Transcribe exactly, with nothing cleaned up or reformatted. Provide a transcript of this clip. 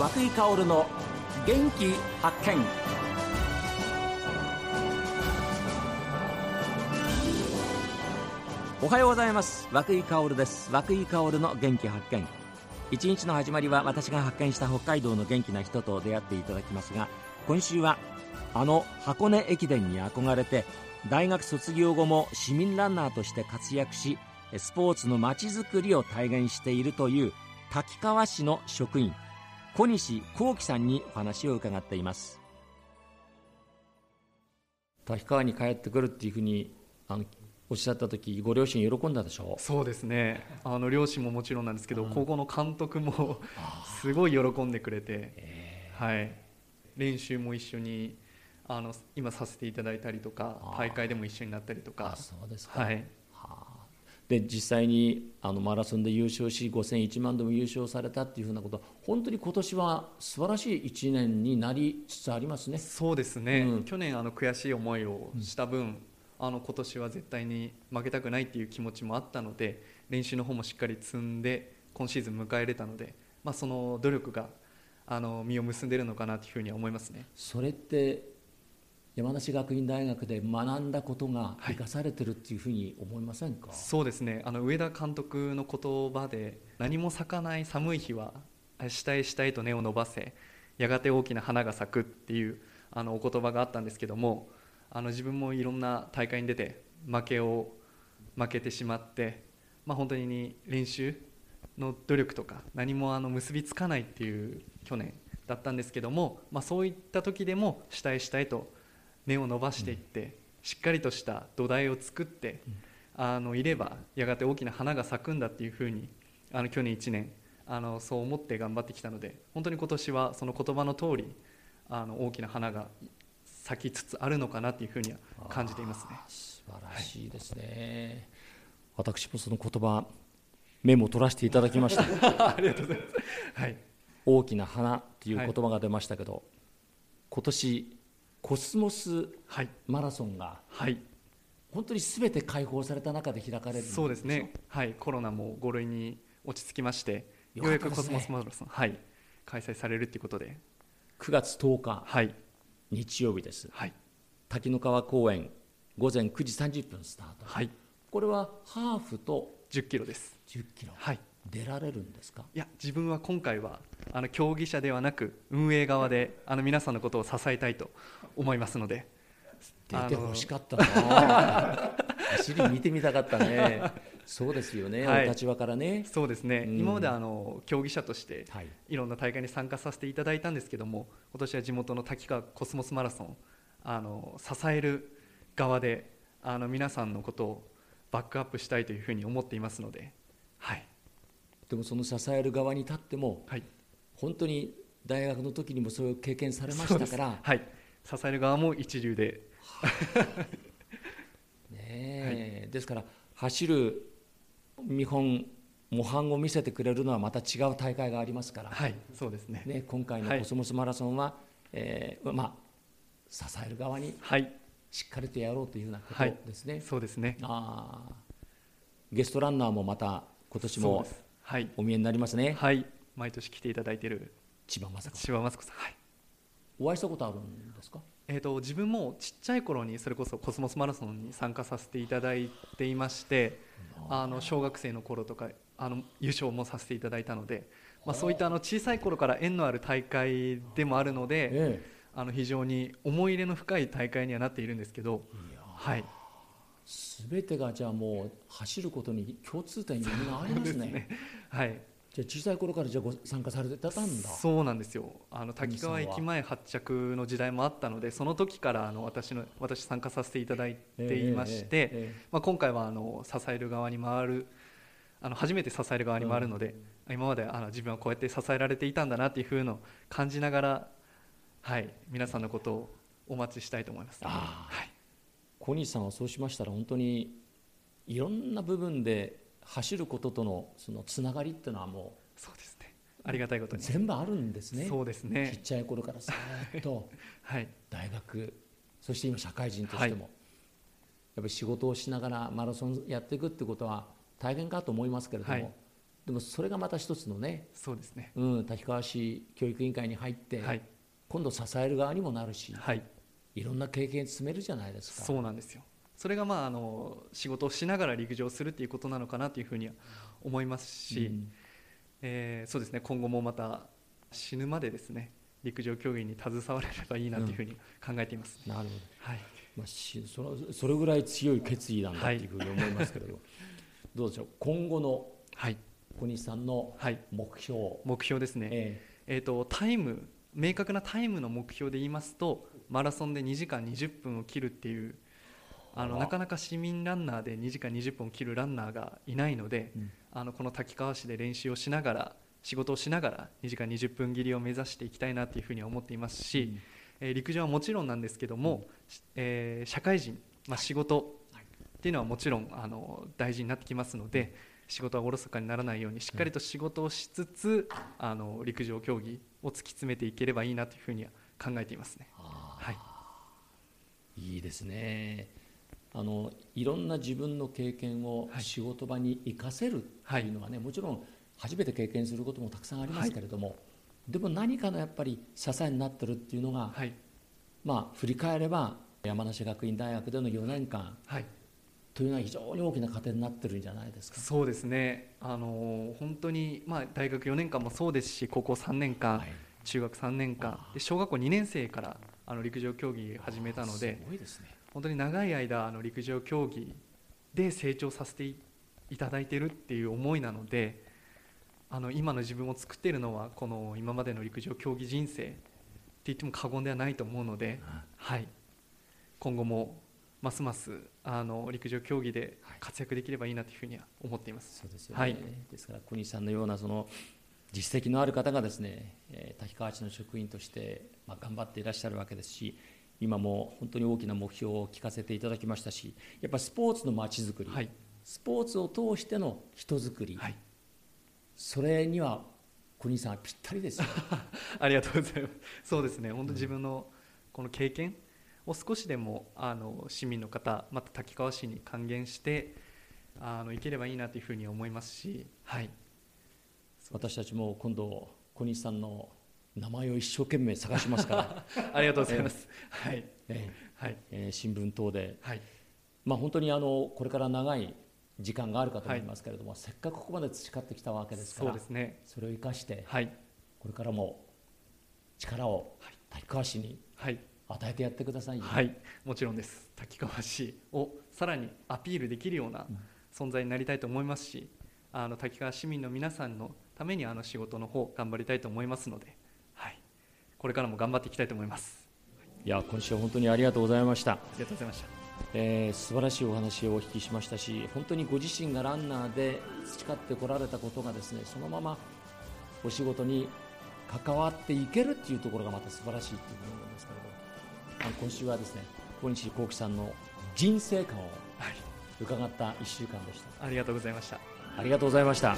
和久井薫の元気発見。おはようございます。和久井薫です。和久井薫の元気発見。一日の始まりは私が発見した北海道の元気な人と出会っていただきますが、今週はあの箱根駅伝に憧れて大学卒業後も市民ランナーとして活躍し、スポーツのまちづくりを体現しているという滝川市の職員小西幸喜さんにお話を伺っています。滝川に帰ってくるっていうふうにあのおっしゃった時、ご両親喜んだでしょう。そうですね、あの両親ももちろんなんですけど、高校の監督もすごい喜んでくれて、えーはい、練習も一緒にあの今させていただいたりとか、大会でも一緒になったりとか。あ、そうですか、はい。で実際にあのマラソンで優勝し、ごせんいちまんでも優勝されたっていうふうなこと、本当に今年は素晴らしいいちねんになりつつありますね。そうですね、うん、去年あの悔しい思いをした分、うん、あの今年は絶対に負けたくないっていう気持ちもあったので、練習の方もしっかり積んで今シーズン迎え入れたので、まあ、その努力があの実を結んでいるのかなというふうには思いますね。それって山梨学院大学で学んだことが生かされているというふうに思いませんか。はい、そうですね、あの上田監督の言葉で、何も咲かない寒い日はしたいしたいと根を伸ばせ、やがて大きな花が咲くっていうあのお言葉があったんですけども、あの自分もいろんな大会に出て負けを負けてしまって、まあ、本当に練習の努力とか何もあの結びつかないっていう去年だったんですけども、まあ、そういった時でもしたいしたいと根を伸ばしていって、うん、しっかりとした土台を作って、うん、あのいればやがて大きな花が咲くんだっていうふうにあの去年いちねんあのそう思って頑張ってきたので、本当に今年はその言葉の通りあの大きな花が咲きつつあるのかなというふうには感じていますね。素晴らしいですね、はい、私もその言葉メモを取らせていただきましたありがとうございます、はい、大きな花という言葉が出ましたけど、はい、今年コスモスマラソンが、はいはい、本当に全て解放された中で開かれるんですよ。そうですね、はい、コロナもご類に落ち着きまして、ようやくコスモスマラソン、はい、開催されるということで、くがつとおか、はい、日曜日です、はい、滝の川公園ごぜんくじさんじゅっぷんスタート、はい、これはハーフとじゅっキロですじゅっキロ、はい、出られるんですか。いや、自分は今回はあの競技者ではなく運営側であの皆さんのことを支えたいと思いますので。出てほしかったな走り見てみたかったねそうですよね、はい、お立場からね。そうですね、うん、今まであの競技者としていろんな大会に参加させていただいたんですけども、今年は地元の滝川コスモスマラソンあの支える側であの皆さんのことをバックアップしたいというふうに思っていますので、はい、でもその支える側に立っても、はい、本当に大学の時にもそれを経験されましたから、はい、支える側も一流でねえ、はい、ですから走る見本模範を見せてくれるのはまた違う大会がありますから、はい、そうですね、ね、今回のコスモスマラソンは、はい、えーまあ、支える側にしっかりとやろうというようなことですね、はいはい、そうですね。あ、ゲストランナーもまた今年もお見えになりますね。はい、はい、毎年来ていただいている千葉雅子さん、千葉雅子さん、はい、お会いしたことあるんですか。えーと、自分もちっちゃい頃にそれこそコスモスマラソンに参加させていただいていまして、あの小学生の頃とかあの優勝もさせていただいたので、まあ、そういったあの小さい頃から縁のある大会でもあるので、えー、あの非常に思い入れの深い大会にはなっているんですけど、はい、全てがじゃあもう走ることに共通点がみんなあります ね, ですね、はい、じゃあ小さい頃からじゃあご参加されてたんだ。そうなんですよ、あの滝川駅前発着の時代もあったので、その時からあの 私, の私参加させていただいていまして、えーえーえーまあ、今回はあの支える側に回るあの初めて支える側に回るので、うん、今まであの自分はこうやって支えられていたんだなという風の感じながら、はい、皆さんのことをお待ちしたいと思います。あ、はい、小西さんはそうしましたら本当にいろんな部分で走ることとのそのつながりっていうのはもう、そうですね、ありがたいことに全部あるんですね。そうですね、ちっちゃい頃からさーっとはい、大学、そして今社会人としても、はい、やっぱり仕事をしながらマラソンやっていくってことは大変かと思いますけれども、はい、でもそれがまた一つのね、そうですね、うん、滝川市教育委員会に入って、はい、今度支える側にもなるし、はい、いろんな経験積めるじゃないですか。そうなんですよ。それがまああの仕事をしながら陸上をするっていうことなのかなというふうには思いますし、うん、えー、そうですね、今後もまた死ぬまでですね陸上競技に携われればいいなというふうに考えています。うん、なるほど、はい、まあ、そのそれぐらい強い決意なんだというふうに思いますけれど、はい、どうでしょう今後の、はい、小西さんの目標、はい、目標ですね、えーえーと、タイム、明確なタイムの目標で言いますとマラソンでにじかんにじゅっぷんを切るっていう、あのなかなか市民ランナーでにじかんにじゅっぷんを切るランナーがいないので、うん、あのこの滝川市で練習をしながら仕事をしながらにじかんにじゅっぷん切りを目指していきたいなというふうに思っていますし、うん、えー、陸上はもちろんなんですけども、うん、えー、社会人、まあ、仕事っていうのはもちろんあの大事になってきますので、仕事はおろそかにならないようにしっかりと仕事をしつつ、うん、あの陸上競技を突き詰めていければいいなというふうには考えていますね。はい、いいですね。あのいろんな自分の経験を仕事場に生かせるっていうのはね、はい、もちろん初めて経験することもたくさんありますけれども、はい、でも何かのやっぱり支えになってるっていうのが、はい、まあ振り返れば山梨学院大学でのよねんかんというのは非常に大きな糧になってるんじゃないですか。はい、そうですね、あの本当に、まあ、大学よねんかんもそうですし高校さんねんかん、はい、中学さんねんかんで小学校にねんせいからあの陸上競技を始めたので、すごいですね、本当に長い間あの陸上競技で成長させていただいているっていう思いなので、あの今の自分を作っているのはこの今までの陸上競技人生って言っても過言ではないと思うので、はい、今後もますますあの陸上競技で活躍できればいいなというふうには思っています。そうですよね、はい、ですから小西さんのようなその実績のある方がですね、滝川市の職員としてまあ頑張っていらっしゃるわけですし、今も本当に大きな目標を聞かせていただきましたし、やっぱりスポーツのまちづくり、はい、スポーツを通しての人づくり、はい、それには小西さんはぴったりですよ。ありがとうございます。そうですね、本当に自分のこの経験を少しでもあの市民の方、また滝川市に還元してあのいければいいなというふうに思いますし、はい、私たちも今度小西さんの名前を一生懸命探しますからありがとうございます。新聞等で、はい、まあ、本当にあのこれから長い時間があるかと思いますけれども、はい、せっかくここまで培ってきたわけですから、そうですね、それを生かして、はい、これからも力を滝川市に与えてやってくださいよ。はい、はい、もちろんです。滝川市をさらにアピールできるような存在になりたいと思いますし、あの滝川市民の皆さんのためにあの仕事の方頑張りたいと思いますので、これからも頑張っていきたいと思います。いや、今週は本当にありがとうございました。ありがとうございました、えー、素晴らしいお話をお聞きしましたし、本当にご自身がランナーで培ってこられたことがですね、そのままお仕事に関わっていけるっていうところがまた素晴らしいというふうに思いますけど、今週はですね小西幸輝さんの人生観を伺ったいっしゅうかんでした。ありがとうございました。ありがとうございました。